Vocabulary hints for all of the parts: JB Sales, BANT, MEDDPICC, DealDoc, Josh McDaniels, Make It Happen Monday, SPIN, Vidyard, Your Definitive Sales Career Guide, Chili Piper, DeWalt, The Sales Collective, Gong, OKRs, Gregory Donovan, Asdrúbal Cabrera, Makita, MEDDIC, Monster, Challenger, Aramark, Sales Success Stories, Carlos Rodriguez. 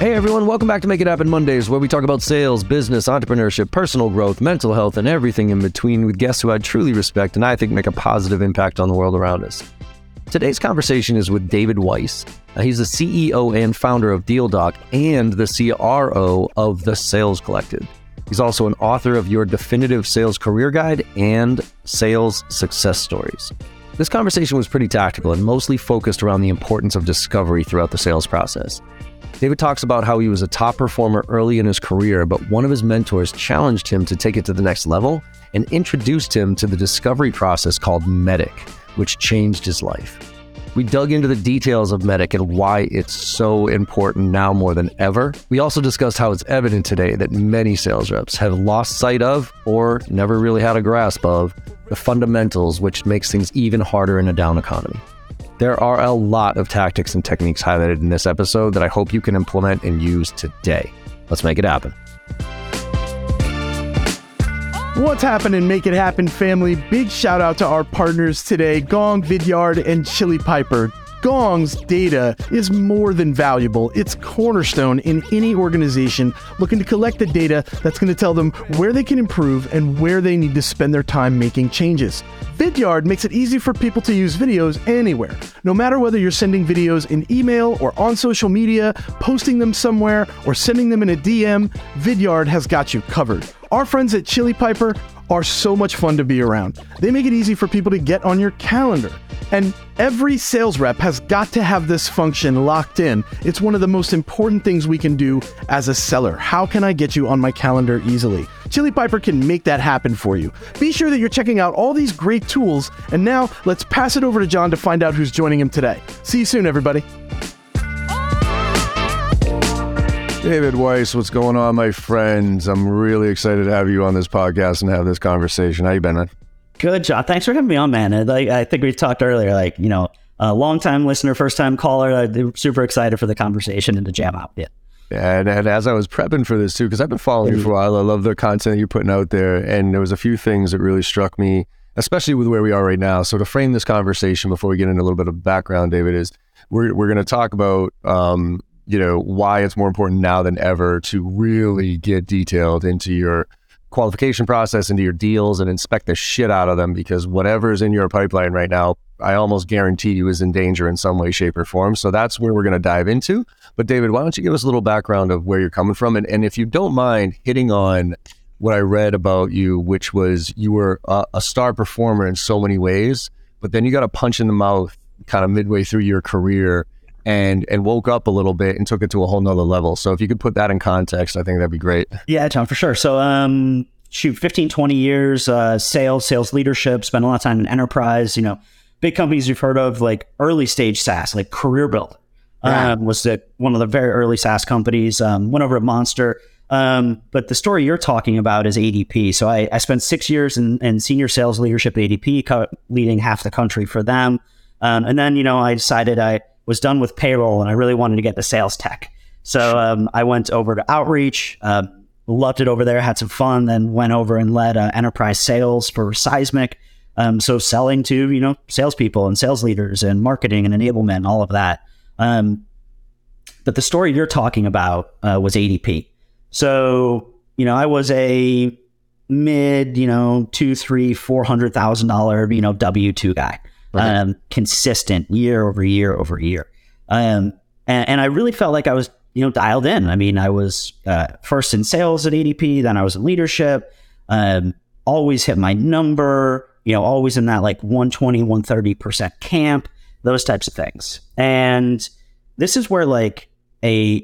Hey everyone, welcome back to Make It Happen Mondays, where we talk about sales, business, entrepreneurship, personal growth, mental health, and everything in between with guests who I truly respect and I think make a positive impact on the world around us. Today's conversation is with David Weiss. He's the CEO and founder of DealDoc and the CRO of The Sales Collective. He's also an author of Your Definitive Sales Career Guide and Sales Success Stories. This conversation was pretty tactical and mostly focused around the importance of discovery throughout the sales process. David talks about how he was a top performer early in his career, but one of his mentors challenged him to take it to the next level and introduced him to the discovery process called MEDDIC, which changed his life. We dug into the details of MEDDIC and why it's so important now more than ever. We also discussed how it's evident today that many sales reps have lost sight of or never really had a grasp of the fundamentals, which makes things even harder in a down economy. There are a lot of tactics and techniques highlighted in this episode that I hope you can implement and use today. Let's make it happen. What's happening, Make It Happen family? Big shout out to our partners today, Gong, Vidyard, and Chili Piper. Gong's data is more than valuable. It's cornerstone in any organization looking to collect the data that's going to tell them where they can improve and where they need to spend their time making changes. Vidyard makes it easy for people to use videos anywhere, no matter whether you're sending videos in email or on social media, posting them somewhere, or sending them in a DM. Vidyard has got you covered. Our friends at Chili Piper are so much fun to be around. They make it easy for people to get on your calendar. And every sales rep has got to have this function locked in. It's one of the most important things we can do as a seller. How can I get you on my calendar easily? Chili Piper can make that happen for you. Be sure that you're checking out all these great tools. And now let's pass it over to John to find out who's joining him today. See you soon, everybody. David Weiss, what's going on, my friends? I'm really excited to have you on this podcast and have this conversation. How you been, man? Good, John. Thanks for having me on, man. I think we talked earlier, a long-time listener, first-time caller. I'm super excited for the conversation and the jam out. Yeah. And as I was prepping for this, too, because I've been following you for a while. I love the content you're putting out there. And there was a few things that really struck me, especially with where we are right now. So to frame this conversation before we get into a little bit of background, David, is we're going to talk about... why it's more important now than ever to really get detailed into your qualification process, into your deals, and inspect the shit out of them, because whatever is in your pipeline right now, I almost guarantee you is in danger in some way, shape, or form. So that's where we're going to dive into. But David, why don't you give us a little background of where you're coming from? And if you don't mind hitting on what I read about you, which was you were a star performer in so many ways, but then you got a punch in the mouth kind of midway through your career and woke up a little bit and took it to a whole nother level. So if you could put that in context, I think that'd be great. Yeah, John, for sure. So 15, 20 years, sales leadership, spent a lot of time in enterprise, big companies you've heard of, like early stage SaaS, like CareerBuilder, yeah. One of the very early SaaS companies, went over to Monster. But the story you're talking about is ADP. So I spent 6 years in senior sales leadership at ADP, leading half the country for them. And then, I decided I was done with payroll and I really wanted to get to sales tech. So I went over to Outreach, loved it over there, had some fun, then went over and led enterprise sales for Seismic. So selling to, salespeople and sales leaders and marketing and enablement and all of that. But the story you're talking about was ADP. So, I was a mid, $200,000-$400,000, W-2 guy. Right. Consistent year over year. And I really felt like I was, dialed in. I mean, I was first in sales at ADP, then I was in leadership, always hit my number, always in that like 120, 130% camp, those types of things. And this is where I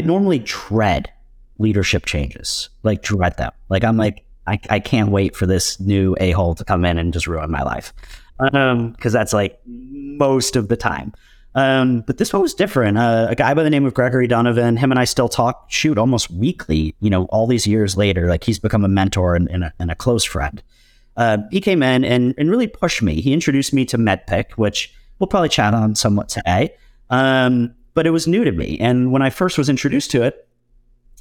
normally dread leadership changes, like dread them. Like I'm like, I can't wait for this new a-hole to come in and just ruin my life. Because that's like most of the time. But this one was different. A guy by the name of Gregory Donovan, him and I still talk, almost weekly, all these years later. Like he's become a mentor and a close friend. He came in and really pushed me. He introduced me to MEDDPICC, which we'll probably chat on somewhat today. But it was new to me. And when I first was introduced to it,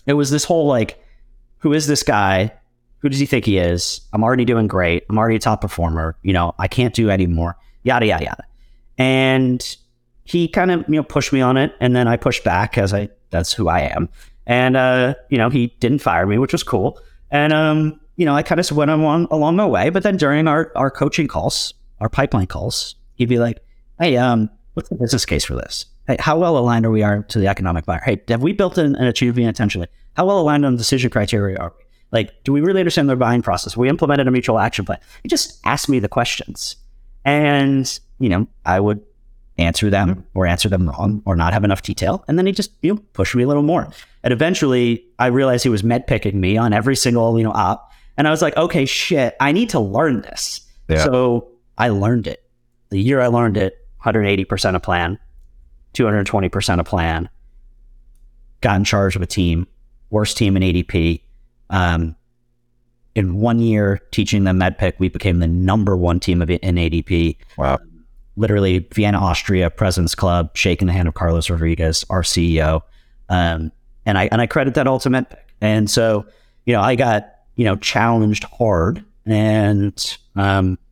it was this whole who is this guy? Who does he think he is? I'm already doing great. I'm already a top performer. I can't do anymore. Yada, yada, yada. And he kind of, pushed me on it. And then I pushed back that's who I am. And, he didn't fire me, which was cool. And, I kind of went along my way. But then during our coaching calls, our pipeline calls, he'd be like, hey, what's the business case for this? Hey, how well aligned are we to the economic buyer? Hey, have we built an achievement intentionally? How well aligned on decision criteria are we? Like, do we really understand their buying process? We implemented a mutual action plan. He just asked me the questions. And, I would answer them or answer them wrong or not have enough detail. And then he just, pushed me a little more. And eventually I realized he was med-picking me on every single, op. And I was like, okay, shit, I need to learn this. Yeah. So I learned it. The year I learned it, 180% of plan, 220% of plan, got in charge of a team, worst team in ADP. In 1 year teaching them MedPICC, we became the #1 team in ADP. Wow. Literally Vienna, Austria, President's Club, shaking the hand of Carlos Rodriguez, our CEO. And I credit that all to MedPICC. And so, I got, challenged hard and,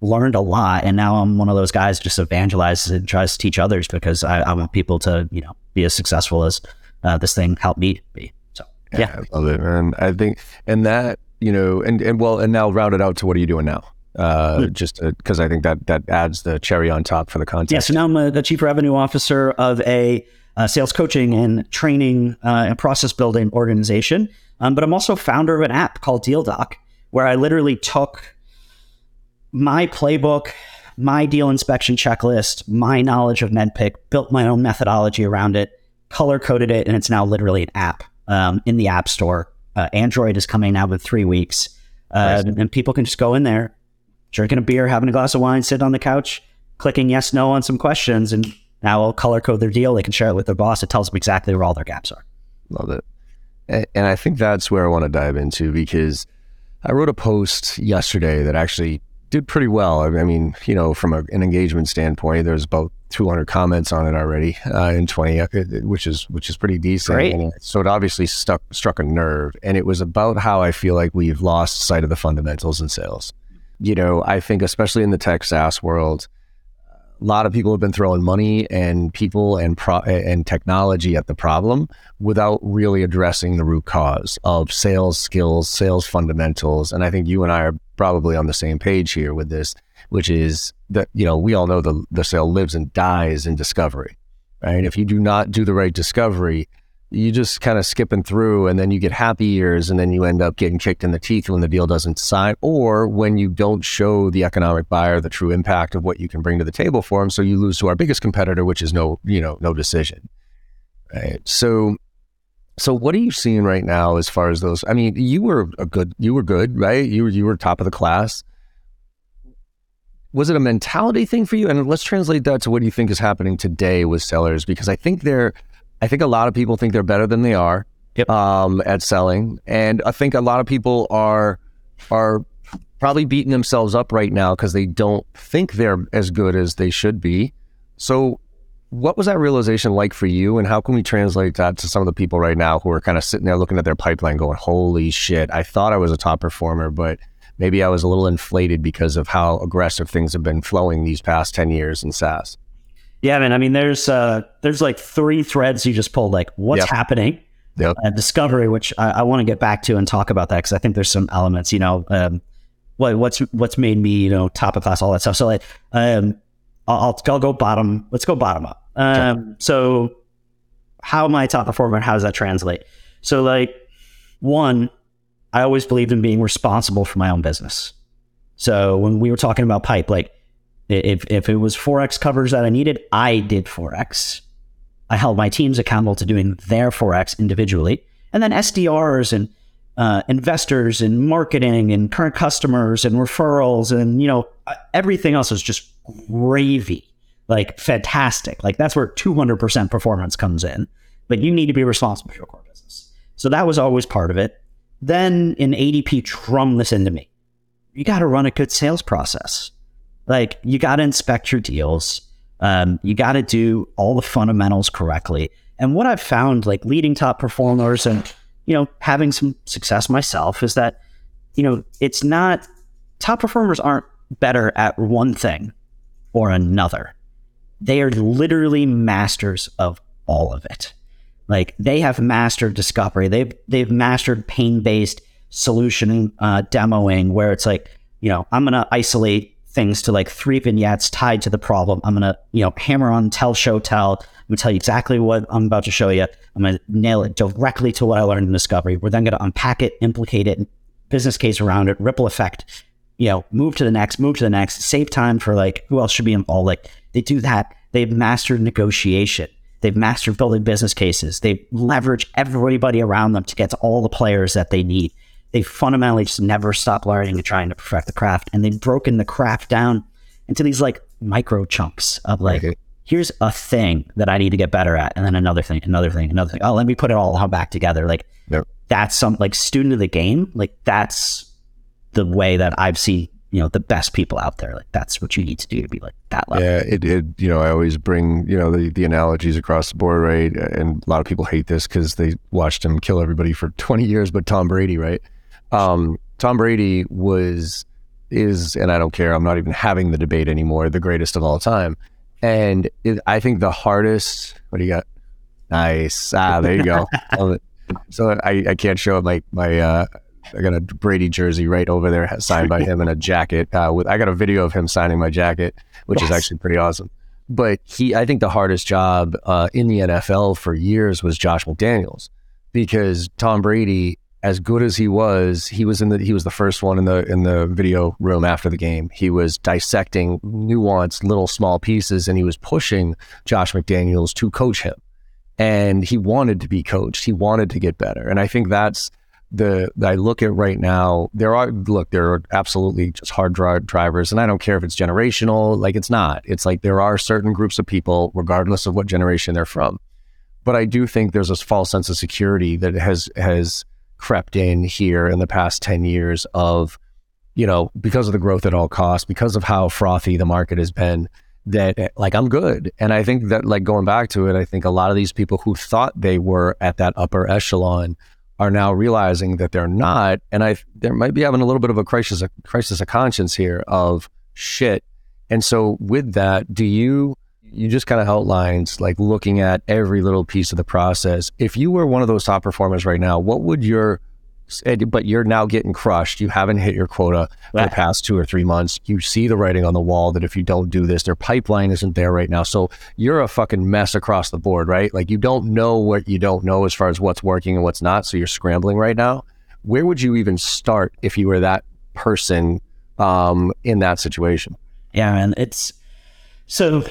learned a lot. And now I'm one of those guys who just evangelizes and tries to teach others because I want people to, be as successful as, this thing helped me be. Yeah, I love it, man. I think, and that, and now round it out to what are you doing now? Just because I think that adds the cherry on top for the content. Yeah, so now I'm the Chief Revenue Officer of a sales coaching and training and process building organization. But I'm also founder of an app called DealDoc, where I literally took my playbook, my deal inspection checklist, my knowledge of MedPICC, built my own methodology around it, color-coded it, and it's now literally an app. In the App Store. Android is coming out in 3 weeks. And people can just go in there, drinking a beer, having a glass of wine, sitting on the couch, clicking yes, no on some questions, and now I'll color code their deal. They can share it with their boss. It tells them exactly where all their gaps are. Love it. And I think that's where I want to dive into, because I wrote a post yesterday that actually did pretty well. I mean, from an engagement standpoint, there's about 200 comments on it already in 20, which is pretty decent. Great. And so it obviously struck a nerve, and it was about how I feel like we've lost sight of the fundamentals in sales. I think especially in the tech SaaS world, a lot of people have been throwing money and people and technology at the problem without really addressing the root cause of sales skills, sales fundamentals. And I think you and I are probably on the same page here with this, which is that, we all know the sale lives and dies in discovery, right? And if you do not do the right discovery, you just kind of skipping through, and then you get happy ears, and then you end up getting kicked in the teeth when the deal doesn't sign, or when you don't show the economic buyer the true impact of what you can bring to the table for them. So you lose to our biggest competitor, which is no decision, right? So what are you seeing right now as far as those? I mean, you were good, right? You were top of the class. Was it a mentality thing for you? And let's translate that to what do you think is happening today with sellers, because I think a lot of people think they're better than they are. Yep. At selling. And I think a lot of people are probably beating themselves up right now because they don't think they're as good as they should be. So what was that realization like for you? And how can we translate that to some of the people right now who are kind of sitting there looking at their pipeline going, holy shit, I thought I was a top performer, but maybe I was a little inflated because of how aggressive things have been flowing these past 10 years in SaaS. Yeah, man. I mean, there's like three threads you just pulled, like what's happening, discovery, which I want to get back to and talk about that, because I think there's some elements, what's made me, top of class, all that stuff. So like, I'll go bottom. Let's go bottom up. So how am I a top performer and how does that translate? So like one, I always believed in being responsible for my own business. So when we were talking about pipe, like, If it was 4X coverage that I needed, I did 4X. I held my teams accountable to doing their 4X individually. And then SDRs and investors and marketing and current customers and referrals and, everything else was just gravy, like fantastic. Like that's where 200% performance comes in. But you need to be responsible for your core business. So that was always part of it. Then in ADP drummed this into me. You got to run a good sales process. Like you got to inspect your deals. You got to do all the fundamentals correctly. And what I've found, like leading top performers and, having some success myself, is that, it's not, top performers aren't better at one thing or another. They are literally masters of all of it. Like, they have mastered discovery. They've mastered pain-based solution demoing, where it's like, you know, I'm going to isolate things to like 3 vignettes tied to the problem. I'm going to, you know, hammer on tell, show, tell. I'm going to tell you exactly what I'm about to show you. I'm going to nail it directly to what I learned in discovery. We're then going to unpack it, implicate it, business case around it, ripple effect, you know, move to the next, save time for like, who else should be involved? Like, they do that. They've mastered negotiation. They've mastered building business cases. They leverage everybody around them to get to all the players that they need. They fundamentally just never stop learning and trying to perfect the craft. And they've broken the craft down into these like micro chunks of like, okay, here's a thing that I need to get better at. And then another thing. Oh, let me put it all back together. Like, yep, that's some like student of the game. Like, that's the way that I've seen, you know, the best people out there. Like, that's what you need to do to be like that level. Yeah, it you know, I always bring, you know, the analogies across the board, right? And a lot of people hate this because they watched him kill everybody for 20 years, but Tom Brady, right? Tom Brady is, and I don't care, I'm not even having the debate anymore, the greatest of all time. And I think the hardest, what do you got? Nice. Ah, there you go. So I can't show my I got a Brady jersey right over there signed by him, and a jacket. I got a video of him signing my jacket, which is actually pretty awesome. But I think the hardest job in the NFL for years was Josh McDaniels, because Tom Brady, as good as he was the first one in the video room after the game. He was dissecting nuanced little small pieces, and he was pushing Josh McDaniels to coach him. And he wanted to be coached. He wanted to get better. And I think that's I look at right now. There are absolutely just hard drivers, and I don't care if it's generational. Like, it's not. It's like there are certain groups of people, regardless of what generation they're from. But I do think there's this false sense of security that has crept in here in the past 10 years of, you know, because of the growth at all costs, because of how frothy the market has been, that like, I'm good. And I think that, like, going back to it, I think a lot of these people who thought they were at that upper echelon are now realizing that they're not, and they might be having a little bit of a crisis of conscience here of shit. And so with that, you just kind of outlines like looking at every little piece of the process. If you were one of those top performers right now, but you're now getting crushed. You haven't hit your quota for the past 2 or 3 months. You see the writing on the wall that if you don't do this, their pipeline isn't there right now. So you're a fucking mess across the board, right? Like, you don't know what you don't know as far as what's working and what's not. So you're scrambling right now. Where would you even start if you were that person in that situation? Yeah, man. It's so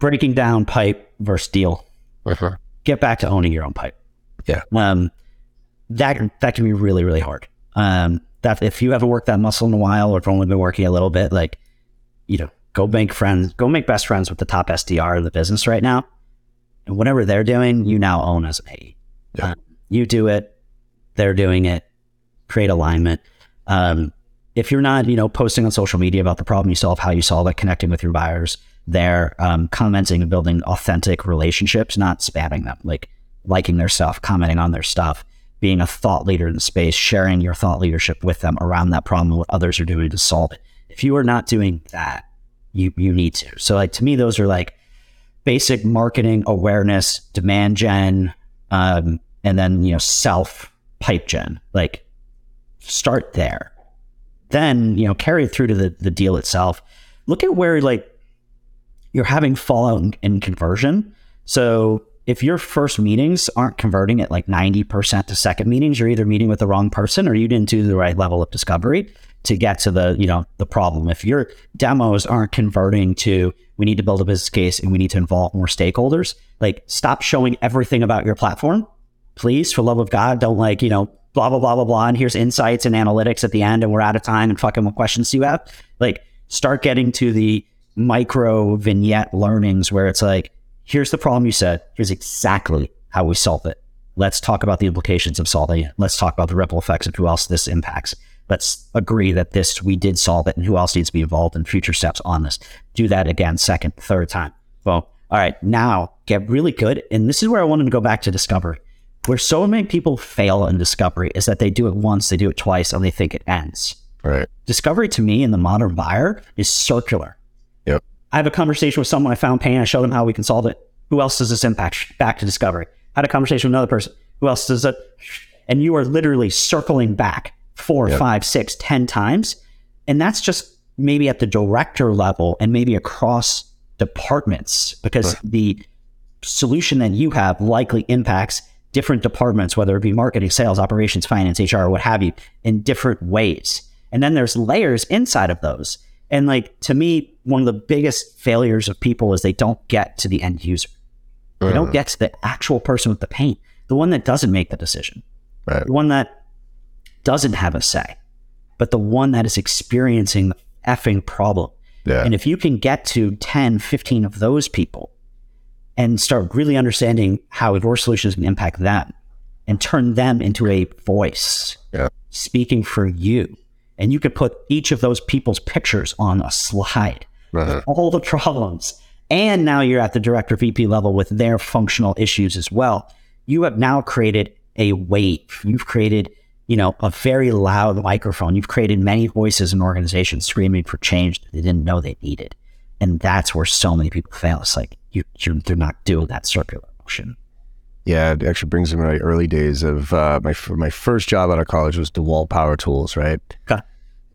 breaking down pipe versus deal. Uh-huh. Get back to owning your own pipe. Yeah. That can be really, really hard. That if you haven't worked that muscle in a while, or if you've only been working a little bit, like, you know, go make best friends with the top SDR in the business right now. And whatever they're doing, you now own as an AE. Yeah. You do it, they're doing it, create alignment. If you're not, you know, posting on social media about the problem you solve, how you solve it, connecting with your buyers there, commenting and building authentic relationships, not spamming them, like liking their stuff, commenting on their stuff, being a thought leader in the space, sharing your thought leadership with them around that problem and what others are doing to solve it. If you are not doing that, you need to. So, like, to me, those are like basic marketing, awareness, demand gen, and then, you know, self pipe gen. Like, start there. Then, you know, carry it through to the deal itself. Look at where, like, you're having fallout in conversion. So if your first meetings aren't converting at like 90% to second meetings, you're either meeting with the wrong person or you didn't do the right level of discovery to get to the, you know, the problem. If your demos aren't converting to, we need to build a business case and we need to involve more stakeholders, like, stop showing everything about your platform. Please, for love of God, don't, like, you know, blah, blah, blah, blah, blah. And here's insights and analytics at the end and we're out of time and fucking what questions do you have? Like, start getting to the micro vignette learnings where it's like, here's the problem you said. Here's exactly how we solve it. Let's talk about the implications of solving it. Let's talk about the ripple effects of who else this impacts. Let's agree that this, we did solve it, and who else needs to be involved in future steps on this. Do that again, second, third time. Boom. All right, now get really good. And this is where I wanted to go back to discovery. Where so many people fail in discovery is that they do it once, they do it twice, and they think it ends. Right. Discovery to me in the modern buyer is circular. I have a conversation with someone I found pain. I show them how we can solve it. Who else does this impact? Back to discovery. I had a conversation with another person. Who else does it? And you are literally circling back 4, yep, 5, 6, 10 times. And that's just maybe at the director level and maybe across departments, because right, the solution that you have likely impacts different departments, whether it be marketing, sales, operations, finance, HR, what have you, in different ways. And then there's layers inside of those. And like, to me, one of the biggest failures of people is they don't get to the end user. They don't get to the actual person with the pain, the one that doesn't make the decision, right, the one that doesn't have a say, but the one that is experiencing the effing problem. Yeah. And if you can get to 10, 15 of those people and start really understanding how your solutions can impact them and turn them into a voice, yeah, speaking for you. And you could put each of those people's pictures on a slide, right, all the problems. And now you're at the director VP level with their functional issues as well. You have now created a wave. You've created, you know, a very loud microphone. You've created many voices in organizations screaming for change that they didn't know they needed. And that's where so many people fail. It's like, they're not doing that circular motion. Yeah, it actually brings me to my early days of my first job out of college was DeWalt Power Tools, right? Okay.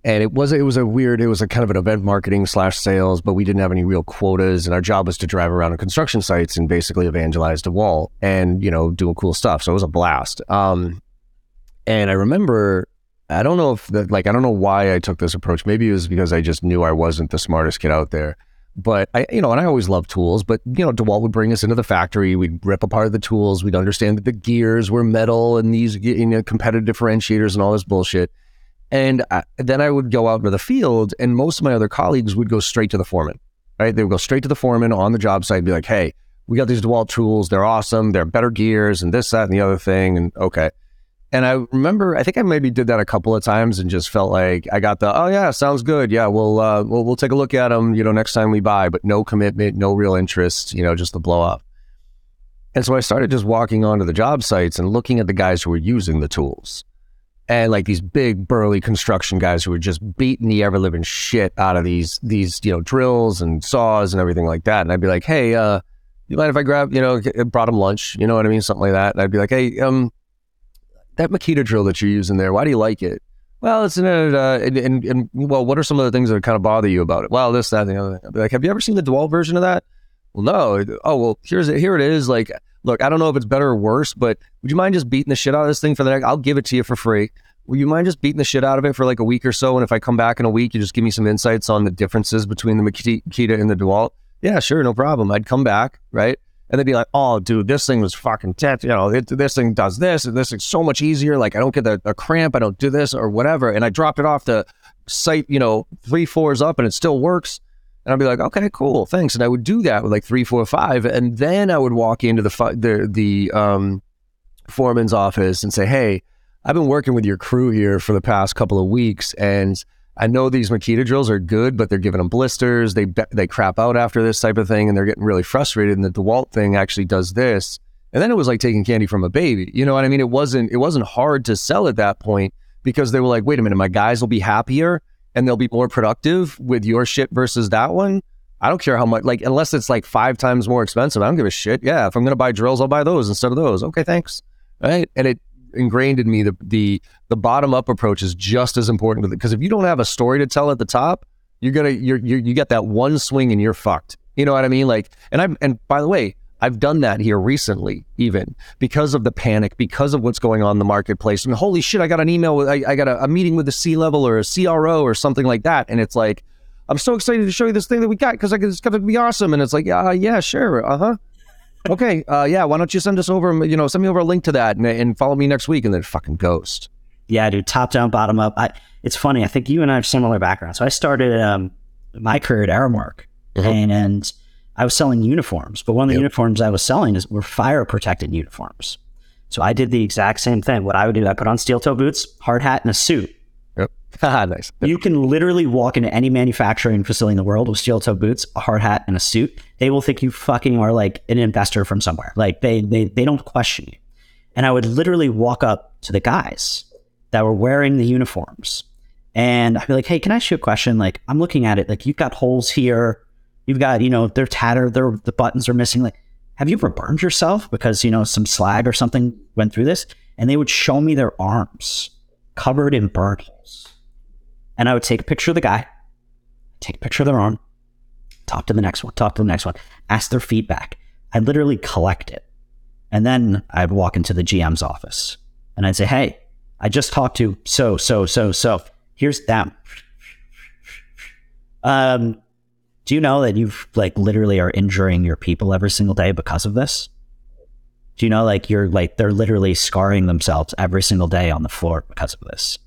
And it was a kind of an event marketing / sales, but we didn't have any real quotas, and our job was to drive around on construction sites and basically evangelize DeWalt and, you know, doing cool stuff. So it was a blast. And I remember, I don't know why I took this approach. Maybe it was because I just knew I wasn't the smartest kid out there. But I always loved tools, but you know, DeWalt would bring us into the factory. We'd rip apart the tools. We'd understand that the gears were metal and these, you know, competitive differentiators and all this bullshit. And then I would go out into the field, and most of my other colleagues would go straight to the foreman, right? They would go straight to the foreman on the job site and be like, hey, we got these DeWalt tools. They're awesome. They're better gears and this, that, and the other thing. And okay. And I remember, I think I maybe did that a couple of times and just felt like I got the, oh yeah, sounds good. Yeah, we'll take a look at them, you know, next time we buy, but no commitment, no real interest, you know, just the blow up. And so I started just walking onto the job sites and looking at the guys who were using the tools, and like these big burly construction guys who were just beating the ever living shit out of these, you know, drills and saws and everything like that. And I'd be like, hey, you mind if I grab, you know, brought them lunch, you know what I mean? Something like that. And I'd be like, hey, that Makita drill that you're using there, why do you like it? Well, it's well, what are some of the things that kind of bother you about it? Well, this, that, and the other thing. I'll be like, have you ever seen the DeWalt version of that? Well, no. Oh, well, here it is. Like, look, I don't know if it's better or worse, but would you mind just beating the shit out of this thing for the next, I'll give it to you for free. Will you mind just beating the shit out of it for like a week or so? And if I come back in a week, you just give me some insights on the differences between the Makita and the DeWalt. Yeah, sure. No problem. I'd come back, right? And they'd be like, oh, dude, this thing was fucking tense. You know, this thing does this, and this is so much easier. Like, I don't get a cramp. I don't do this or whatever. And I dropped it off the site, you know, 3 floors up, and it still works. And I'd be like, okay, cool, thanks. And I would do that with like 3, 4, 5. And then I would walk into the foreman's office and say, hey, I've been working with your crew here for the past couple of weeks, and I know these Makita drills are good, but they're giving them blisters. They crap out after this type of thing, and they're getting really frustrated. And the DeWalt thing actually does this. And then it was like taking candy from a baby. You know what I mean? It wasn't hard to sell at that point, because they were like, wait a minute, my guys will be happier and they'll be more productive with your shit versus that one. I don't care how much, like, unless it's like 5 times more expensive, I don't give a shit. Yeah, if I'm going to buy drills, I'll buy those instead of those. Okay, thanks. All right. And it ingrained in me the bottom up approach is just as important, because if you don't have a story to tell at the top, you get that one swing and you're fucked. You know what I mean? Like, and by the way, I've done that here recently, even because of the panic, because of what's going on in the marketplace. And holy shit, I got an email. I got a meeting with a C-level or a CRO or something like that, and it's like, I'm so excited to show you this thing that we got because it's going to be awesome. And it's like, yeah, sure, okay, yeah, why don't you send me over a link to that and follow me next week, and then fucking ghost. Yeah, dude, top down, bottom up. It's funny, I think you and I have similar backgrounds. So I started my career at Aramark, mm-hmm, and I was selling uniforms, but one of the, yep, uniforms I was selling were fire protected uniforms. So I did the exact same thing. What I would do, I put on steel toe boots, hard hat, and a suit. Yep. Nice. Yep. You can literally walk into any manufacturing facility in the world with steel toe boots, a hard hat, and a suit. They will think you fucking are like an investor from somewhere. Like they don't question you. And I would literally walk up to the guys that were wearing the uniforms, and I'd be like, hey, can I ask you a question? Like, I'm looking at it, like you've got holes here, You've got, you know, they're tattered, the buttons are missing. Like, have you ever burned yourself because, you know, some slag or something went through this? And they would show me their arms covered in burn holes. And I would take a picture of the guy, take a picture of their arm, talk to the next one, talk to the next one, ask their feedback. I'd literally collect it. And then I'd walk into the GM's office and I'd say, hey, I just talked to so. Here's them. Do you know that you've like literally are injuring your people every single day because of this? Do you know like you're like they're literally scarring themselves every single day on the floor because of this?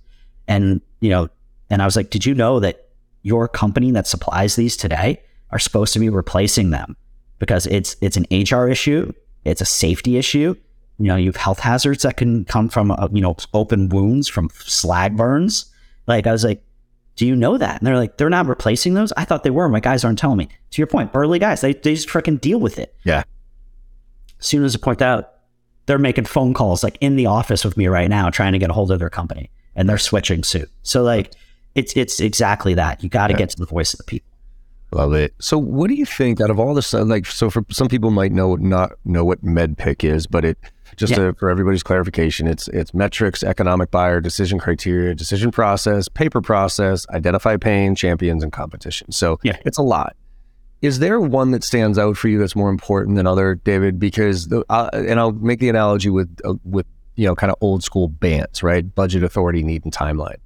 And you know, and I was like, did you know that your company that supplies these today are supposed to be replacing them because it's an HR issue, it's a safety issue. You know, you have health hazards that can come from you know, open wounds from slag burns. Like I was like, do you know that? And they're like, they're not replacing those? I thought they were. My guys aren't telling me. To your point, burly guys, they just freaking deal with it. Yeah. As soon as I point out, they're making phone calls like in the office with me right now, trying to get a hold of their company, and they're switching soon. So like, it's exactly that. You got to get to the voice of the people. Love it. So what do you think out of all this, like, so for some people might not know what MEDDPICC is, but it just for everybody's clarification, it's metrics, economic buyer, decision criteria, decision process, paper process, identify pain, champions, and competition. So it's a lot. Is there one that stands out for you that's more important than other, David? Because, and I'll make the analogy with you know, kind of old school BANTs, right? Budget, authority, need, and timeline.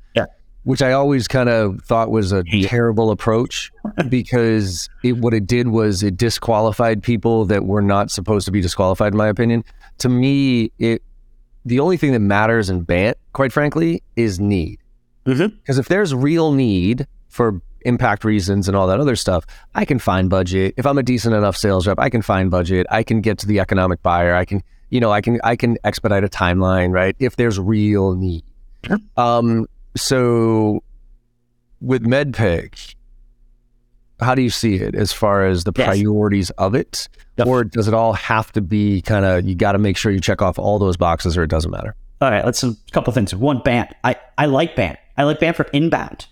Which I always kind of thought was a terrible approach because what it did was it disqualified people that were not supposed to be disqualified, in my opinion. To me, the only thing that matters in BANT, quite frankly, is need. Because if there's real need for impact reasons and all that other stuff, I can find budget. If I'm a decent enough sales rep, I can find budget. I can get to the economic buyer. I can expedite a timeline, right? If there's real need. So with MEDDPICC, how do you see it as far as the priorities of it? Definitely. Or does it all have to be kind of, you got to make sure you check off all those boxes or it doesn't matter? All right, let's do a couple of things. One, BANT. I like BANT. I like BANT for inbound.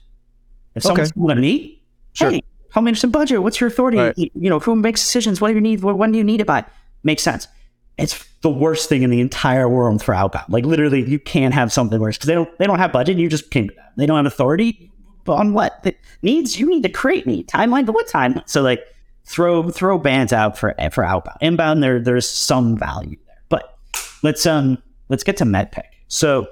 If someone's going to need, hey, how much is the budget? What's your authority? Right. You know, who makes decisions? What do you need? When do you need it by? Makes sense. It's the worst thing in the entire world for outbound. Like literally, you can't have something worse because they don't have budget. You just can't. They don't have authority on what the needs. You need to create need timeline, but what time? So like, throw bands out for outbound. Inbound, there's some value there, but let's get to MEDDPICC. So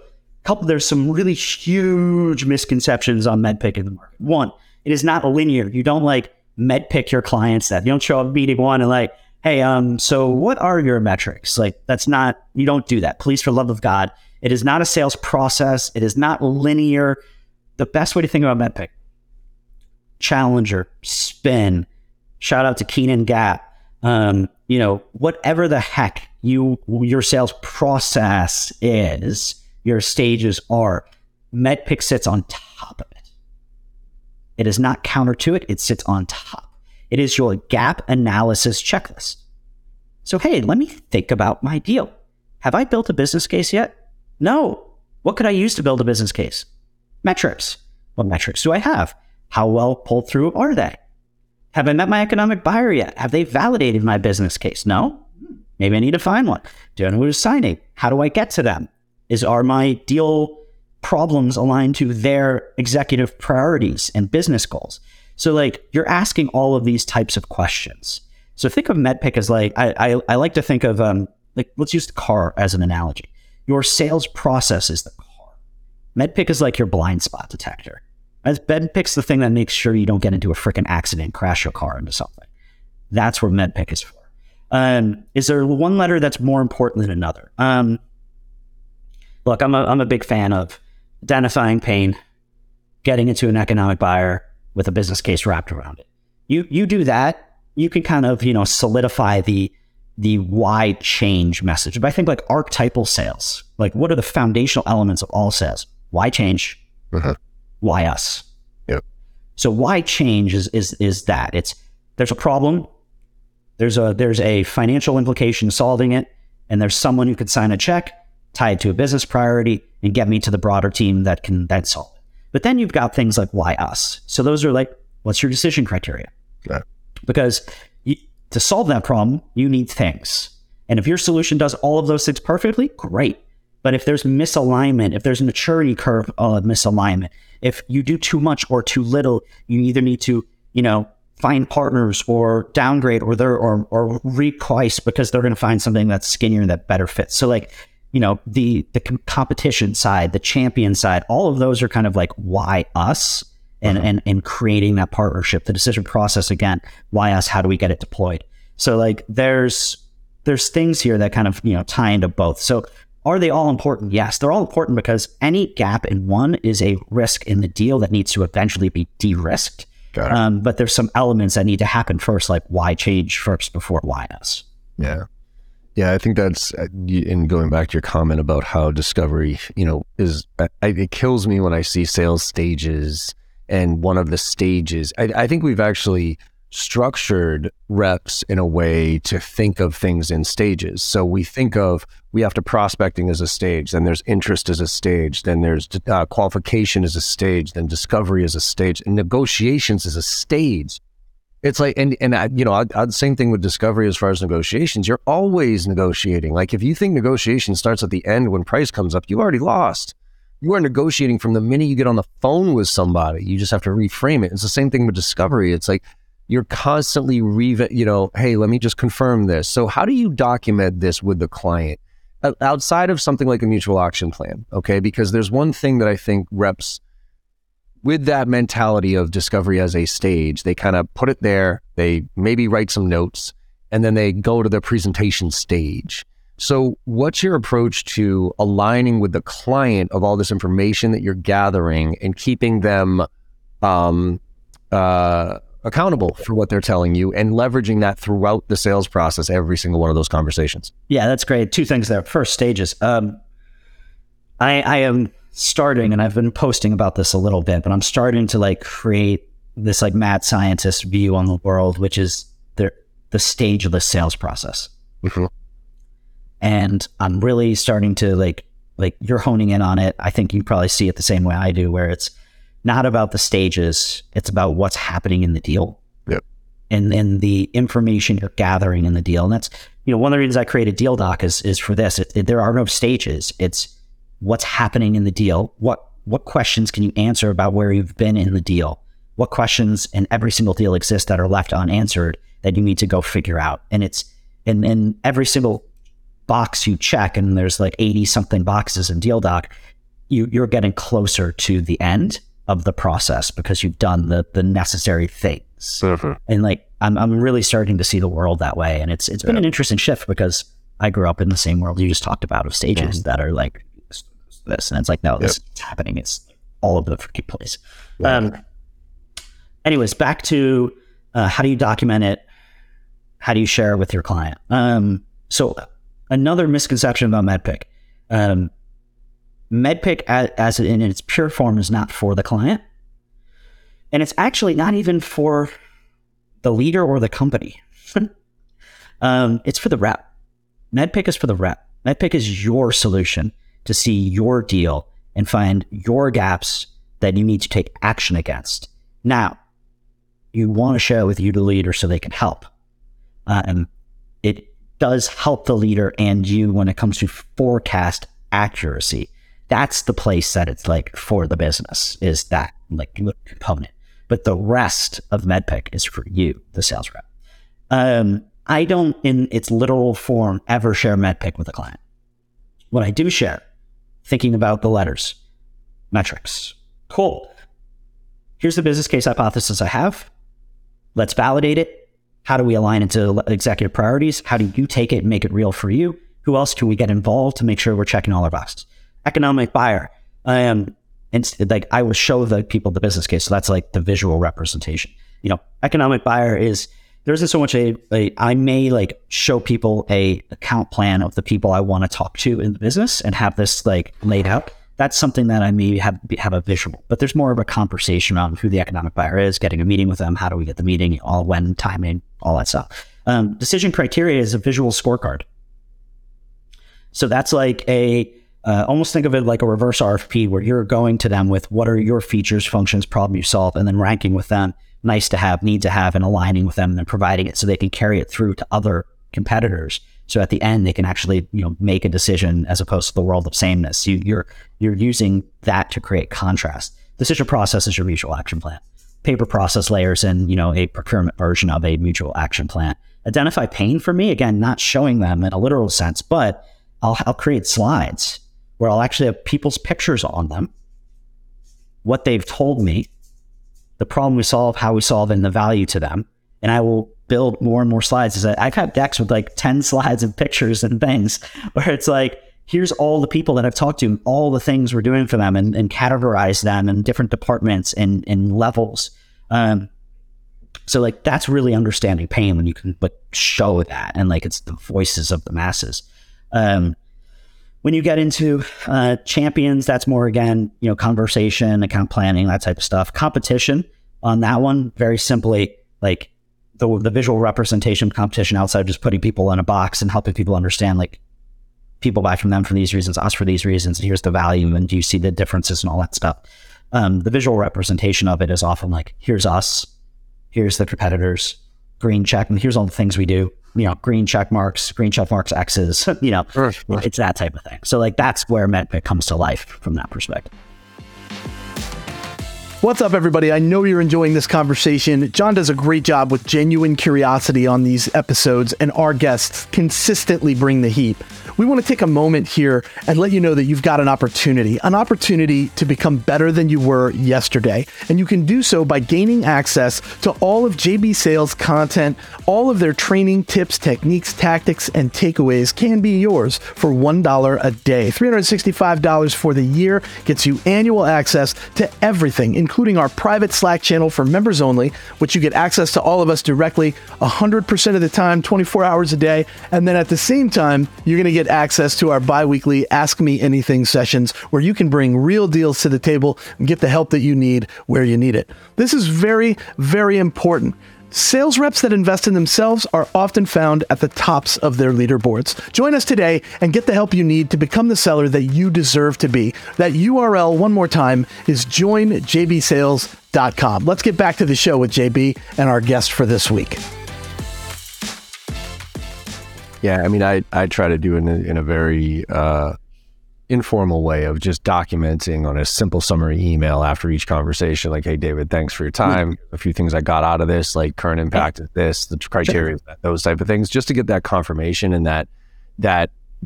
there's some really huge misconceptions on MEDDPICC in the market. One, it is not linear. You don't like MEDDPICC your clients that you don't show up meeting one and like, hey, so what are your metrics? Like, that's not, you don't do that. Please, for love of God, it is not a sales process. It is not linear. The best way to think about MEDDPICC, Challenger, SPIN, shout out to Keenan Gap, you know, whatever the heck your sales process is, your stages are, MEDDPICC sits on top of it. It is not counter to it. It sits on top. It is your gap analysis checklist. So, hey, let me think about my deal. Have I built a business case yet? No. What could I use to build a business case? Metrics. What metrics do I have? How well pulled through are they? Have I met my economic buyer yet? Have they validated my business case? No. Maybe I need to find one. Do I know who's signing? How do I get to them? Are my deal problems aligned to their executive priorities and business goals? So like you're asking all of these types of questions. So think of MEDDPICC as like, I like to think of, like let's use the car as an analogy. Your sales process is the car. MEDDPICC is like your blind spot detector. MEDDPICC's the thing that makes sure you don't get into a freaking accident, crash your car into something. That's what MEDDPICC is for. Is there one letter that's more important than another? Look, I'm a big fan of identifying pain, getting into an economic buyer, with a business case wrapped around it. You do that, you can kind of, you know, solidify the why change message. But I think like archetypal sales, like what are the foundational elements of all sales? Why change? Why us? Yep. So why change is that. There's a problem, there's a financial implication solving it, and there's someone who could sign a check, tie it to a business priority, and get me to the broader team that can then solve. But then you've got things like why us. So those are like, what's your decision criteria? Yeah. because to solve that problem, you need things. And if your solution does all of those things perfectly, great. But if there's misalignment, if there's a maturity curve of misalignment, if you do too much or too little, you either need to, find partners or downgrade or reprice because they're going to find something that's skinnier that better fits. So the competition side, the champion side, all of those are kind of like why us and creating that partnership, the decision process again, why us, how do we get it deployed? So there's things here that kind of, tie into both. So are they all important? Yes, they're all important because any gap in one is a risk in the deal that needs to eventually be de-risked. But there's some elements that need to happen first, like why change first before why us. Yeah. Yeah. I think that's, and going back to your comment about how discovery, it kills me when I see sales stages, and one of the stages, I think we've actually structured reps in a way to think of things in stages. So we have to prospecting as a stage, then there's interest as a stage, then there's qualification as a stage, then discovery as a stage, and negotiations as a stage. It's like, same thing with discovery as far as negotiations. You're always negotiating. Like if you think negotiation starts at the end when price comes up, you already lost. You are negotiating from the minute you get on the phone with somebody. You just have to reframe it. It's the same thing with discovery. It's like, you're constantly, hey, let me just confirm this. So how do you document this with the client outside of something like a mutual auction plan? Okay, because there's one thing that I think reps with that mentality of discovery as a stage, they kind of put it there, they maybe write some notes, and then they go to the presentation stage. So what's your approach to aligning with the client of all this information that you're gathering and keeping them accountable for what they're telling you and leveraging that throughout the sales process, every single one of those conversations? Yeah, that's great. Two things there. First, stages. I am starting, and I've been posting about this a little bit, but I'm starting to create this mad scientist view on the world, which is the stageless sales process. Mm-hmm. And I'm really starting to you're honing in on it. I think you probably see it the same way I do, where it's not about the stages, it's about what's happening in the deal. Yep. And then the information you're gathering in the deal. And that's, one of the reasons I created DealDoc is for this. There are no stages. It's what's happening in the deal. What questions can you answer about where you've been in the deal? What questions in every single deal exist that are left unanswered that you need to go figure out? And it's in every single box you check, and there's 80 something boxes in DealDoc, you're getting closer to the end of the process because you've done the necessary things. Mm-hmm. And I'm really starting to see the world that way. And it's been an interesting shift because I grew up in the same world you just talked about of stages that are this. And it's no, this is happening. It's all over the freaking place. Yeah. Anyways, back to how do you document it? How do you share it with your client? So another misconception about MEDDPICC, MEDDPICC as in its pure form is not for the client, and it's actually not even for the leader or the company. It's for the rep. MEDDPICC is for the rep. MEDDPICC is your solution to see your deal and find your gaps that you need to take action against. Now, you want to share it with the leader so they can help. It does help the leader and you when it comes to forecast accuracy. That's the place that it's for the business, is that component. But the rest of MEDDPICC is for you, the sales rep. I don't, in its literal form, ever share MEDDPICC with a client. What I do share, thinking about the letters, metrics. Cool. Here's the business case hypothesis I have. Let's validate it. How do we align it to executive priorities? How do you take it and make it real for you? Who else can we get involved to make sure we're checking all our boxes? Economic buyer. I will show the people the business case. So that's the visual representation. Economic buyer is, there isn't so much I may show people a account plan of the people I want to talk to in the business and have this laid out. That's something that I may have a visual, but there's more of a conversation around who the economic buyer is, getting a meeting with them. How do we get the meeting? All when, timing, all that stuff. Decision criteria is a visual scorecard. So that's almost think of it like a reverse RFP where you're going to them with what are your features, functions, problem you solve, and then ranking with them nice to have, need to have, and aligning with them and providing it so they can carry it through to other competitors. So at the end, they can actually, you know, make a decision as opposed to the world of sameness. You're using that to create contrast. Decision process is your mutual action plan. Paper process layers in, you know, a procurement version of a mutual action plan. Identify pain for me, again, not showing them in a literal sense, but I'll create slides where I'll actually have people's pictures on them, what they've told me, the problem we solve, how we solve, and the value to them. And I will build more and more slides. I've had decks with like 10 slides and pictures and things where it's like, here's all the people that I've talked to, all the things we're doing for them, and categorize them in different departments and levels. So like, that's really understanding pain when you can but show that, and like, it's the voices of the masses. When you get into champions, that's more, again, you know, conversation, account planning, that type of stuff. Competition on that one, very simply, like the visual representation of competition outside of just putting people in a box and helping people understand, like, people buy from them for these reasons, us for these reasons, and here's the value, and do you see the differences and all that stuff. The visual representation of it is often like, here's us, here's the competitors, green check, and here's all the things we do. You know, green check marks, X's, you know, it's that type of thing. So like, that's where MEDDPICC comes to life from that perspective. What's up, everybody? I know you're enjoying this conversation. John does a great job with genuine curiosity on these episodes, and our guests consistently bring the heat. We want to take a moment here and let you know that you've got an opportunity to become better than you were yesterday. And you can do so by gaining access to all of JB Sales content. All of their training, tips, techniques, tactics, and takeaways can be yours for $1 a day. $365 for the year gets you annual access to everything, including our private Slack channel for members only, which you get access to all of us directly 100% of the time, 24 hours a day. And then at the same time, you're going to get access to our bi-weekly Ask Me Anything sessions, where you can bring real deals to the table and get the help that you need where you need it. This is very, very important. Sales reps that invest in themselves are often found at the tops of their leaderboards. Join us today and get the help you need to become the seller that you deserve to be. That URL, one more time, is joinjbsales.com. Let's get back to the show with JB and our guest for this week. Yeah, I mean, I try to do it in a very informal way of just documenting on a simple summary email after each conversation, like, hey, David, thanks for your time. A few things I got out of this, like current impact of this, the criteria, those type of things, just to get that confirmation and that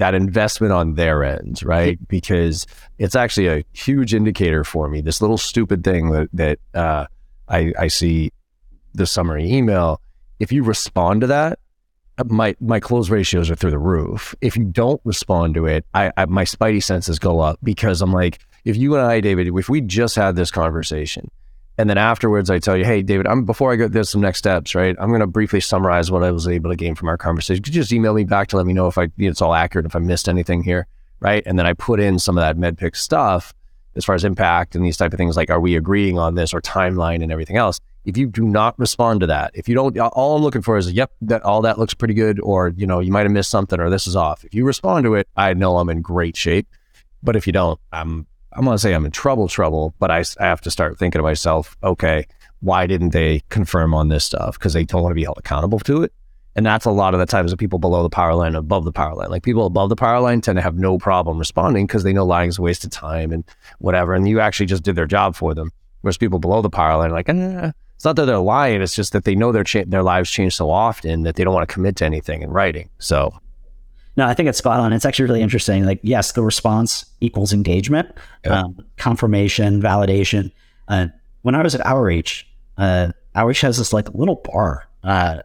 investment on their end, right? Because it's actually a huge indicator for me. This little stupid thing that I see, the summary email, if you respond to that, my close ratios are through the roof. If you don't respond to it, I my spidey senses go up, because I'm like, if you and I, David, if we just had this conversation, and then afterwards I tell you, hey, David, before I go, there's some next steps, right? I'm going to briefly summarize what I was able to gain from our conversation. Could you just email me back to let me know if it's all accurate, if I missed anything here, right? And then I put in some of that MEDDPICC stuff as far as impact and these type of things, like, are we agreeing on this, or timeline and everything else. If you do not respond to that, if you don't, all I'm looking for is, yep, that all that looks pretty good, or, you know, you might have missed something, or this is off. If you respond to it, I know I'm in great shape. But if you don't, I'm going to say I'm in trouble, but I have to start thinking to myself, okay, why didn't they confirm on this stuff? Because they don't want to be held accountable to it. And that's a lot of the times the people below the power line, above the power line. Like, people above the power line tend to have no problem responding because they know lying is a waste of time and whatever. And you actually just did their job for them. Whereas people below the power line are like, It's not that they're lying, it's just that they know their lives change so often that they don't want to commit to anything in writing. So, no, I think it's spot on. It's actually really interesting. Like, yes, the response equals engagement, confirmation, validation. When I was at Outreach, Outreach has this like little bar on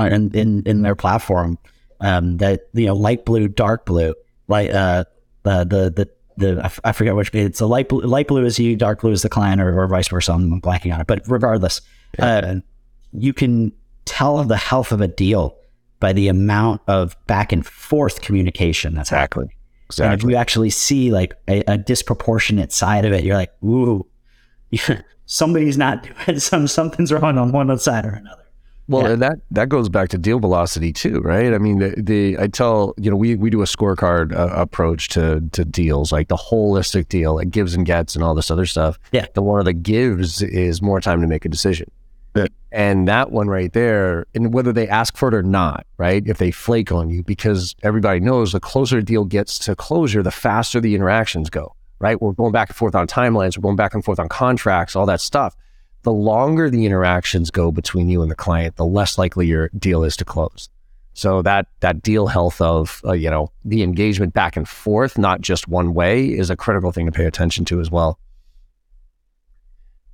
their platform that, you know, light blue, dark blue, like I forget which, it's a light blue is you, dark blue is the client, or vice versa. I'm blanking on it, but regardless, you can tell the health of a deal by the amount of back and forth communication that's happening. Exactly. And if you actually see like a disproportionate side of it, you're like, ooh, somebody's not doing something's wrong on one side or another. Well, and that goes back to deal velocity too, right? I mean, I tell, you know, we do a scorecard approach to deals, like the holistic deal, like gives and gets and all this other stuff. Yeah. The one of the gives is more time to make a decision. Yeah. And that one right there, and whether they ask for it or not, right? If they flake on you, because everybody knows the closer a deal gets to closure, the faster the interactions go, right? We're going back and forth on timelines, we're going back and forth on contracts, all that stuff. The longer the interactions go between you and the client, the less likely your deal is to close. So that deal health of, you know, the engagement back and forth, not just one way, is a critical thing to pay attention to as well.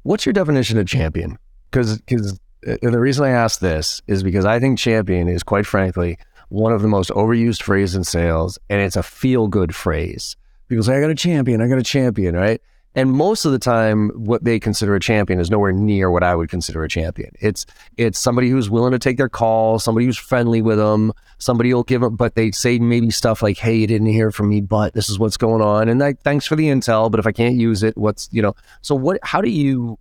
What's your definition of champion? Because the reason I ask this is because I think champion is, quite frankly, one of the most overused phrases in sales, and it's a feel-good phrase. People say, I got a champion, right? And most of the time, what they consider a champion is nowhere near what I would consider a champion. It's somebody who's willing to take their call, somebody who's friendly with them, somebody who'll give them, but they say maybe stuff like, hey, you didn't hear from me, but this is what's going on. And thanks for the intel, but if I can't use it, how do you,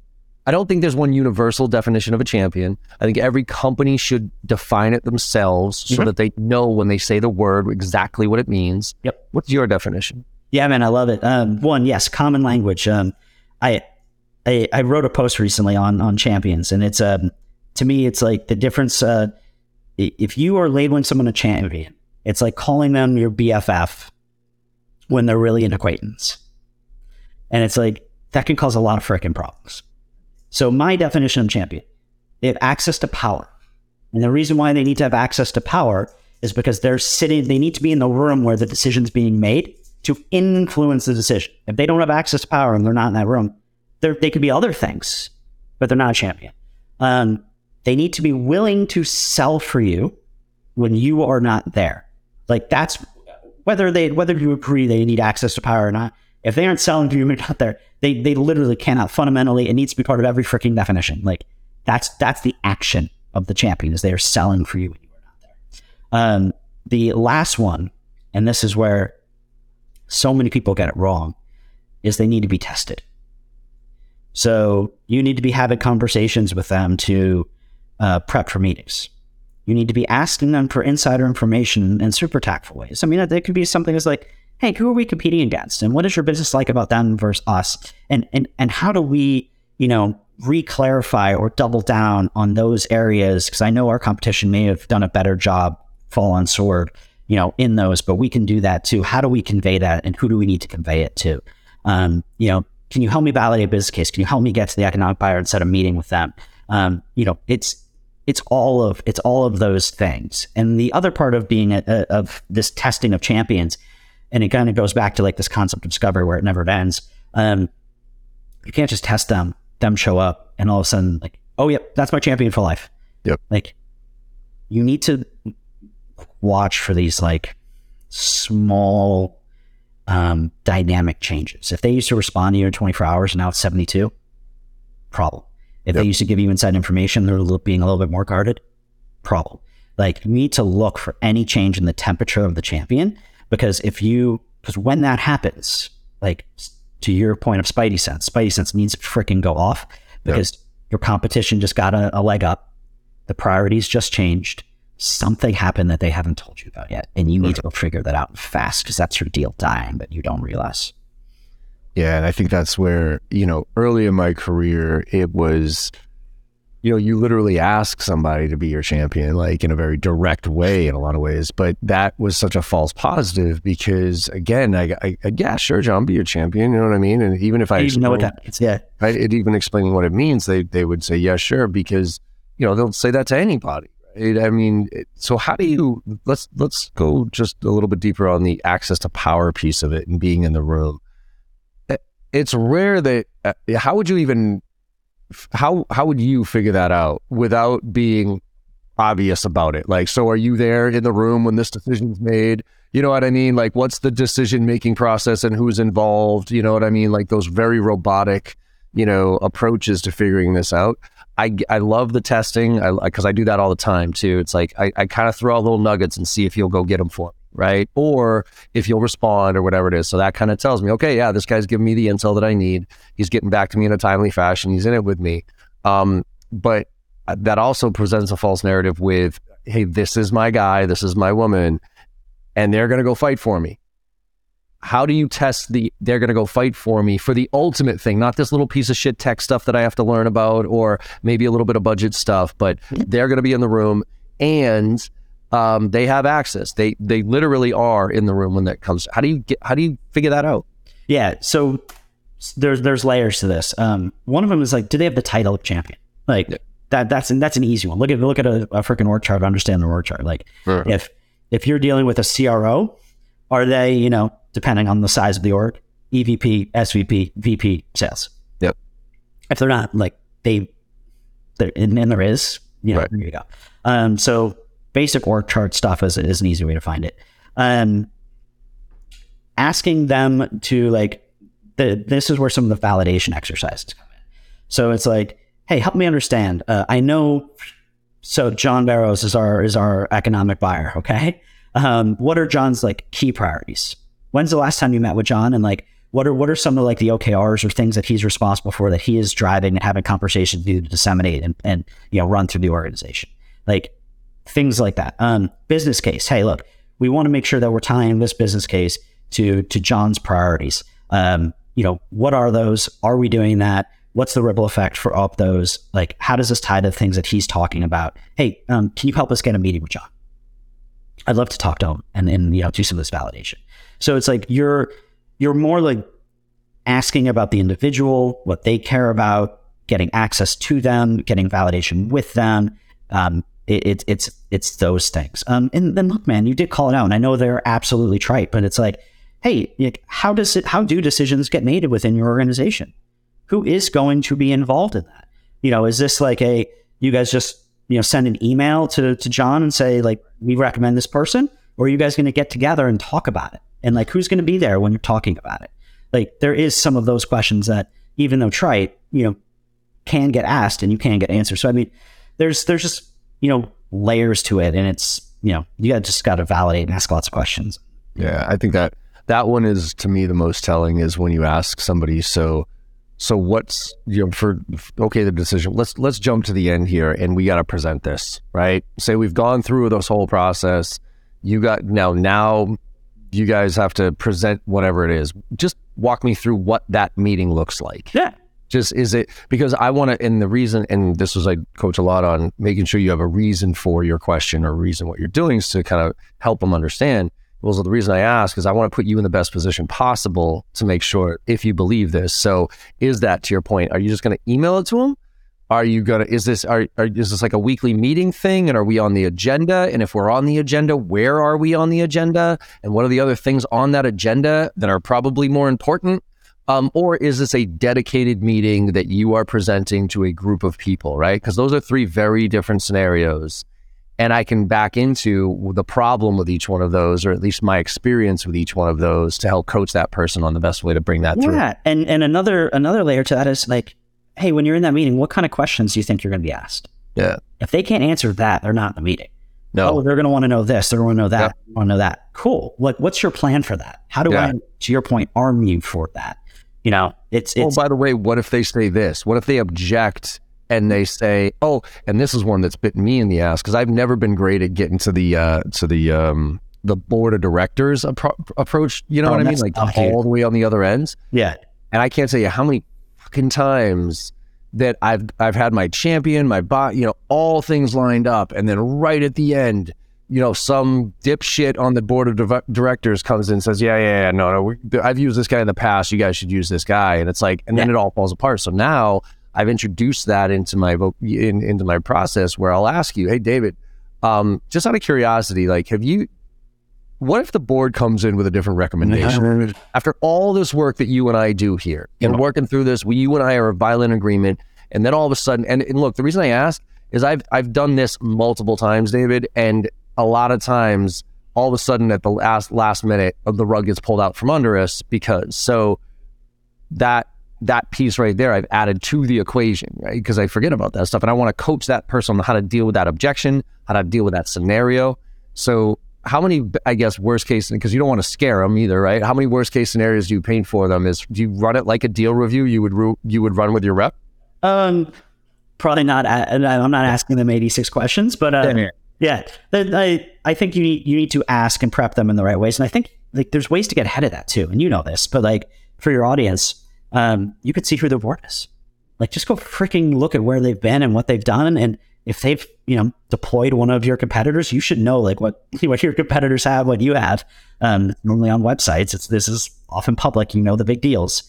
I don't think there's one universal definition of a champion. I think every company should define it themselves so that they know when they say the word exactly what it means. Yep. What's your definition? Yeah, man, I love it. One, yes, common language. I wrote a post recently on champions, and it's to me, it's like the difference. If you are labeling someone a champion, it's like calling them your BFF when they're really an acquaintance, and it's like that can cause a lot of frickin' problems. So my definition of champion, they have access to power, and the reason why they need to have access to power is because they need to be in the room where the decision's being made, to influence the decision. If they don't have access to power and they're not in that room, they could be other things, but they're not a champion. They need to be willing to sell for you when you are not there. Like that's, whether you agree they need access to power or not, if they aren't selling for you, they're not there. They literally cannot. Fundamentally, it needs to be part of every freaking definition. Like that's the action of the champion, is they are selling for you when you are not there. The last one, and this is where so many people get it wrong, is they need to be tested. So you need to be having conversations with them to prep for meetings. You need to be asking them for insider information in super tactful ways. I mean, there could be something that's like, hey, who are we competing against? And what is your business like about them versus us? And how do we, re-clarify or double down on those areas? Because I know our competition may have done a better job, fall on sword, in those, but we can do that too. How do we convey that, and who do we need to convey it to? Can you help me validate a business case? Can you help me get to the economic buyer and set a meeting with them? It's all of those things. And the other part of being of this testing of champions, and it kind of goes back to like this concept of discovery where it never ends. You can't just test them show up and all of a sudden like, oh yep, that's my champion for life. Yep. Like you need to watch for these like small dynamic changes. If they used to respond to you in 24 hours and now it's 72, problem. If they used to give you inside information, they're being a little bit more guarded, problem. Like you need to look for any change in the temperature of the champion, because when that happens, like to your point of Spidey sense needs to freaking go off, because your competition just got a leg up. The priorities just changed. Something happened that they haven't told you about yet, and you need to go figure that out fast, because that's your deal dying that you don't realize. Yeah, and I think that's where, early in my career, it was, you literally ask somebody to be your champion, like in a very direct way in a lot of ways, but that was such a false positive, because again, yeah, sure, John, be your champion, you know what I mean? And even if I explained, know what that means, yeah. Right, even explaining what it means, they would say, yeah, sure, because, they'll say that to anybody. So how do you, let's go just a little bit deeper on the access to power piece of it and being in the room. It's rare that, how would you figure that out without being obvious about it? Like, so are you there in the room when this decision is made? You know what I mean? Like, what's the decision-making process and who's involved? You know what I mean? Like those very robotic, approaches to figuring this out. I love the testing, because I do that all the time too. It's like I kind of throw out little nuggets and see if you'll go get them for me, right? Or if you'll respond or whatever it is. So that kind of tells me, okay, yeah, this guy's giving me the intel that I need. He's getting back to me in a timely fashion. He's in it with me. But that also presents a false narrative with, hey, this is my guy, this is my woman, and they're going to go fight for me. how do you test the they're going to go fight for me for the ultimate thing, not this little piece of shit tech stuff that I have to learn about, or maybe a little bit of budget stuff, but they're going to be in the room, and they have access. They literally are in the room when that comes. How do you figure that out? Yeah. So there's layers to this. One of them is like, do they have the title of champion? Like that's an easy one. Look at a freaking org chart to understand the org chart. Like if you're dealing with a CRO, are they, depending on the size of the org, EVP, SVP, VP sales? Yep. If they're not, like there is, there you go. So basic org chart stuff is an easy way to find it. Asking them to this is where some of the validation exercises come in. So it's like, hey, help me understand. I know. So John Barrows is our economic buyer. Okay. What are John's key priorities? When's the last time you met with John? And what are some of the OKRs or things that he's responsible for that he is driving and having conversations to disseminate and run through the organization? Things like that. Business case. Hey, look, we want to make sure that we're tying this business case to John's priorities. What are those? Are we doing that? What's the ripple effect for all of those? How does this tie to the things that he's talking about? Hey, can you help us get a meeting with John? I'd love to talk to him and do some of this validation. So it's you're more asking about the individual, what they care about, getting access to them, getting validation with them. It's those things. And then look, man, you did call it out, and I know they're absolutely trite, but it's hey, how do decisions get made within your organization? Who is going to be involved in that? Is this you guys just, send an email to John and say we recommend this person, or are you guys going to get together and talk about it? And who's going to be there when you're talking about it? There is some of those questions that, even though trite, can get asked and you can get answered. So, there's just, layers to it, and it's, you just gotta validate and ask lots of questions. Yeah, I think that one is, to me, the most telling is when you ask somebody, so what's, the decision, let's jump to the end here, and we gotta present this, right? Say we've gone through this whole process, now you guys have to present whatever it is. Just walk me through what that meeting looks like. Yeah. Just, is it because I want to, and the reason, and this was, I coach a lot on making sure you have a reason for your question or reason what you're doing, is to kind of help them understand. Well, so the reason I ask is I want to put you in the best position possible to make sure if you believe this. So is that, to your point, are you just going to email it to them? Are you going to, is this a weekly meeting thing? And are we on the agenda? And if we're on the agenda, where are we on the agenda? And what are the other things on that agenda that are probably more important? Or is this a dedicated meeting that you are presenting to a group of people, right? Because those are three very different scenarios. And I can back into the problem with each one of those, or at least my experience with each one of those, to help coach that person on the best way to bring that through. Yeah, and another layer to that is hey, when you're in that meeting, what kind of questions do you think you're going to be asked? Yeah. If they can't answer that, they're not in the meeting. No. Oh, they're going to want to know this. They're going to know that. Yep. Want to know that. Cool. What's your plan for that? How do I, to your point, arm you for that? It's by the way, what if they say this? What if they object and they say, oh, and this is one that's bitten me in the ass, because I've never been great at getting to the board of directors approach. You know what I mean? All the way on the other ends. Yeah. And I can't tell you how many fucking times that I've had my champion, my bot, all things lined up, and then right at the end, some dipshit on the board of directors comes in and says, I've used this guy in the past, you guys should use this guy. And it's then it all falls apart. So now I've introduced that into my process, where I'll ask you, hey, David, just out of curiosity, what if the board comes in with a different recommendation? After all this work that you and I do here, and working through this, you and I are a violent agreement, and then all of a sudden, and look, the reason I ask is I've done this multiple times, David, and a lot of times, all of a sudden at the last minute, the rug gets pulled out from under us, because that piece right there, I've added to the equation, right? Because I forget about that stuff, and I want to coach that person on how to deal with that objection, how to deal with that scenario. So how many, I guess, worst case, because you don't want to scare them either, right? How many worst case scenarios do you paint for them? Do you run it like a deal review you would run with your rep? Probably not. I'm not asking them 86 questions, but. Yeah, I think you need to ask and prep them in the right ways, and I think like there's ways to get ahead of that too. And you know this, but like for your audience, you could see who their board is. Like just go freaking look at where they've been and what they've done. And if they've, you know, deployed one of your competitors, you should know like what your competitors have, what you have. Normally on websites, this is often public, you know, the big deals.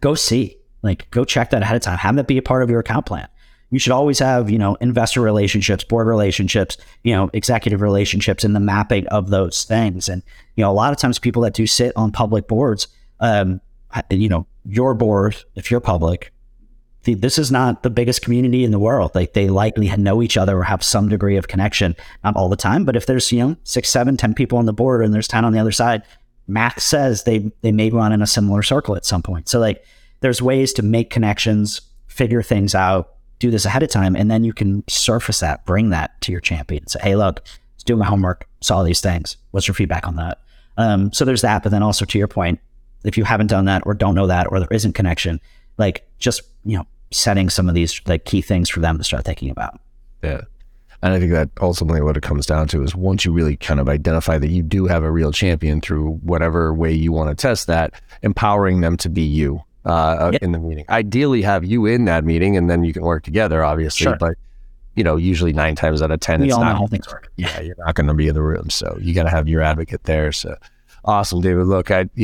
Go see, like go check that ahead of time. Have that be a part of your account plan. You should always have, you know, investor relationships, board relationships, you know, executive relationships in the mapping of those things. And, you know, a lot of times people that do sit on public boards, you know, your board, if you're public, this is not the biggest community in the world. Like they likely know each other or have some degree of connection, not all the time, but if there's, you know, 6, 7, 10 people on the board and there's 10 on the other side, math says they may run in a similar circle at some point. So like there's ways to make connections, figure things out, do this ahead of time. And then you can surface that, bring that to your champion. Say, hey, look, I was doing my homework, saw these things. What's your feedback on that? So there's that. But then also to your point, if you haven't done that or don't know that, or there isn't connection, like just, you know, setting some of these like key things for them to start thinking about. Yeah. And I think that ultimately what it comes down to is once you really kind of identify that you do have a real champion through whatever way you want to test that, empowering them to be you. In the meeting, ideally have you in that meeting, and then you can work together, obviously. Sure. But you know, usually 9 times out of 10, we it's all not know how things work. Yeah, you're not going to be in the room, so you got to have your advocate there. So awesome, David. Look, I think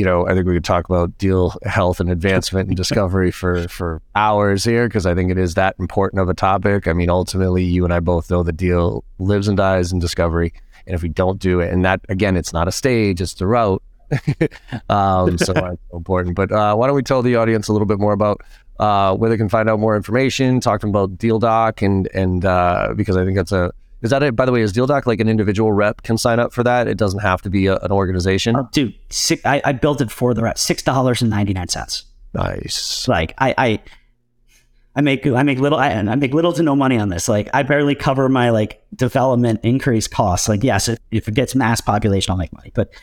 we could talk about deal health and advancement and discovery for hours here, because I think it is that important of a topic. I mean, ultimately, you and I both know the deal lives and dies in discovery, and if we don't do it, and that again, it's not a stage, it's the route. So that's so important. But why don't we tell the audience a little bit more about where they can find out more information, talk to them about DealDoc, and because I think that's by the way, is DealDoc like an individual rep can sign up for that? It doesn't have to be an organization? Dude, I built it for the rep, $6.99. Nice. Like I make little to no money on this. Like I barely cover my like development increase costs. Like yes, if it gets mass population, I'll make money. But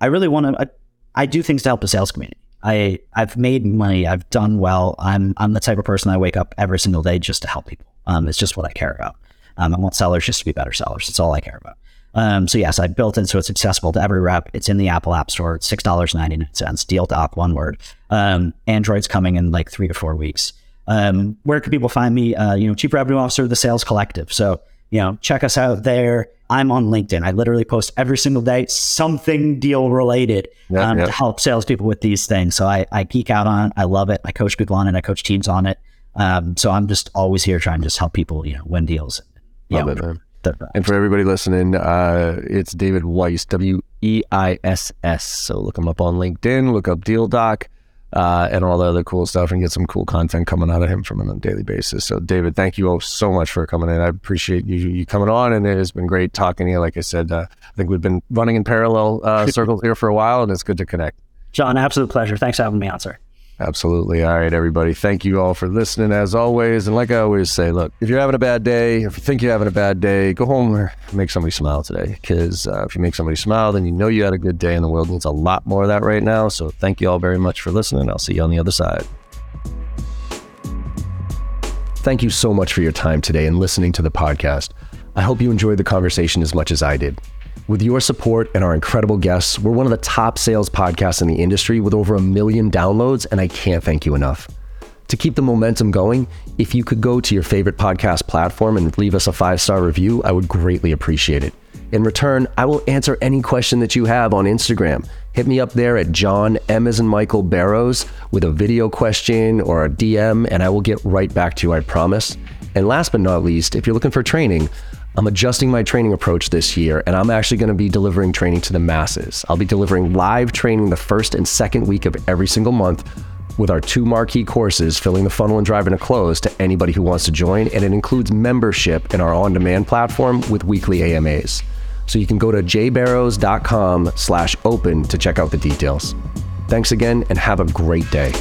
I really want to. I do things to help the sales community. I've made money. I've done well. I'm the type of person I wake up every single day just to help people. It's just what I care about. I want sellers just to be better sellers. It's all I care about. So yes, I built it so it's accessible to every rep. It's in the Apple App Store. It's $6.99. DealDoc, one word. Android's coming in like 3 to 4 weeks. Where can people find me? Chief Revenue Officer of the Sales Collective. So, you know, check us out there. I'm on LinkedIn. I literally post every single day something deal related to help salespeople with these things. So I geek out on it. I love it. I coach people on it. I coach teams on it. So I'm just always here trying to just help people, you know, win deals. And for everybody listening, it's David Weiss, W-E-I-S-S. So look him up on LinkedIn, look up DealDoc. And all the other cool stuff, and get some cool content coming out of him from a daily basis. So David, thank you all so much for coming in. I appreciate you coming on, and it has been great talking to you. Like I said, I think we've been running in parallel circles here for a while, and it's good to connect. John, absolute pleasure. Thanks for having me on, sir. Absolutely. All right, everybody. Thank you all for listening as always. And like I always say, look, if you think you're having a bad day, go home and make somebody smile today. Because if you make somebody smile, then you know you had a good day, and the world needs a lot more of that right now. So thank you all very much for listening. I'll see you on the other side. Thank you so much for your time today and listening to the podcast. I hope you enjoyed the conversation as much as I did. With your support and our incredible guests, we're one of the top sales podcasts in the industry with over 1 million downloads, and I can't thank you enough. To keep the momentum going, if you could go to your favorite podcast platform and leave us a 5-star review, I would greatly appreciate it. In return, I will answer any question that you have on Instagram. Hit me up there at John M as in Michael Barrows with a video question or a DM, and I will get right back to you, I promise. And last but not least, if you're looking for training, I'm adjusting my training approach this year, and I'm actually going to be delivering training to the masses. I'll be delivering live training the first and second week of every single month with our 2 marquee courses, Filling the Funnel and Driving to Close, to anybody who wants to join, and it includes membership in our on-demand platform with weekly AMAs. So you can go to jbarrows.com/open to check out the details. Thanks again, and have a great day.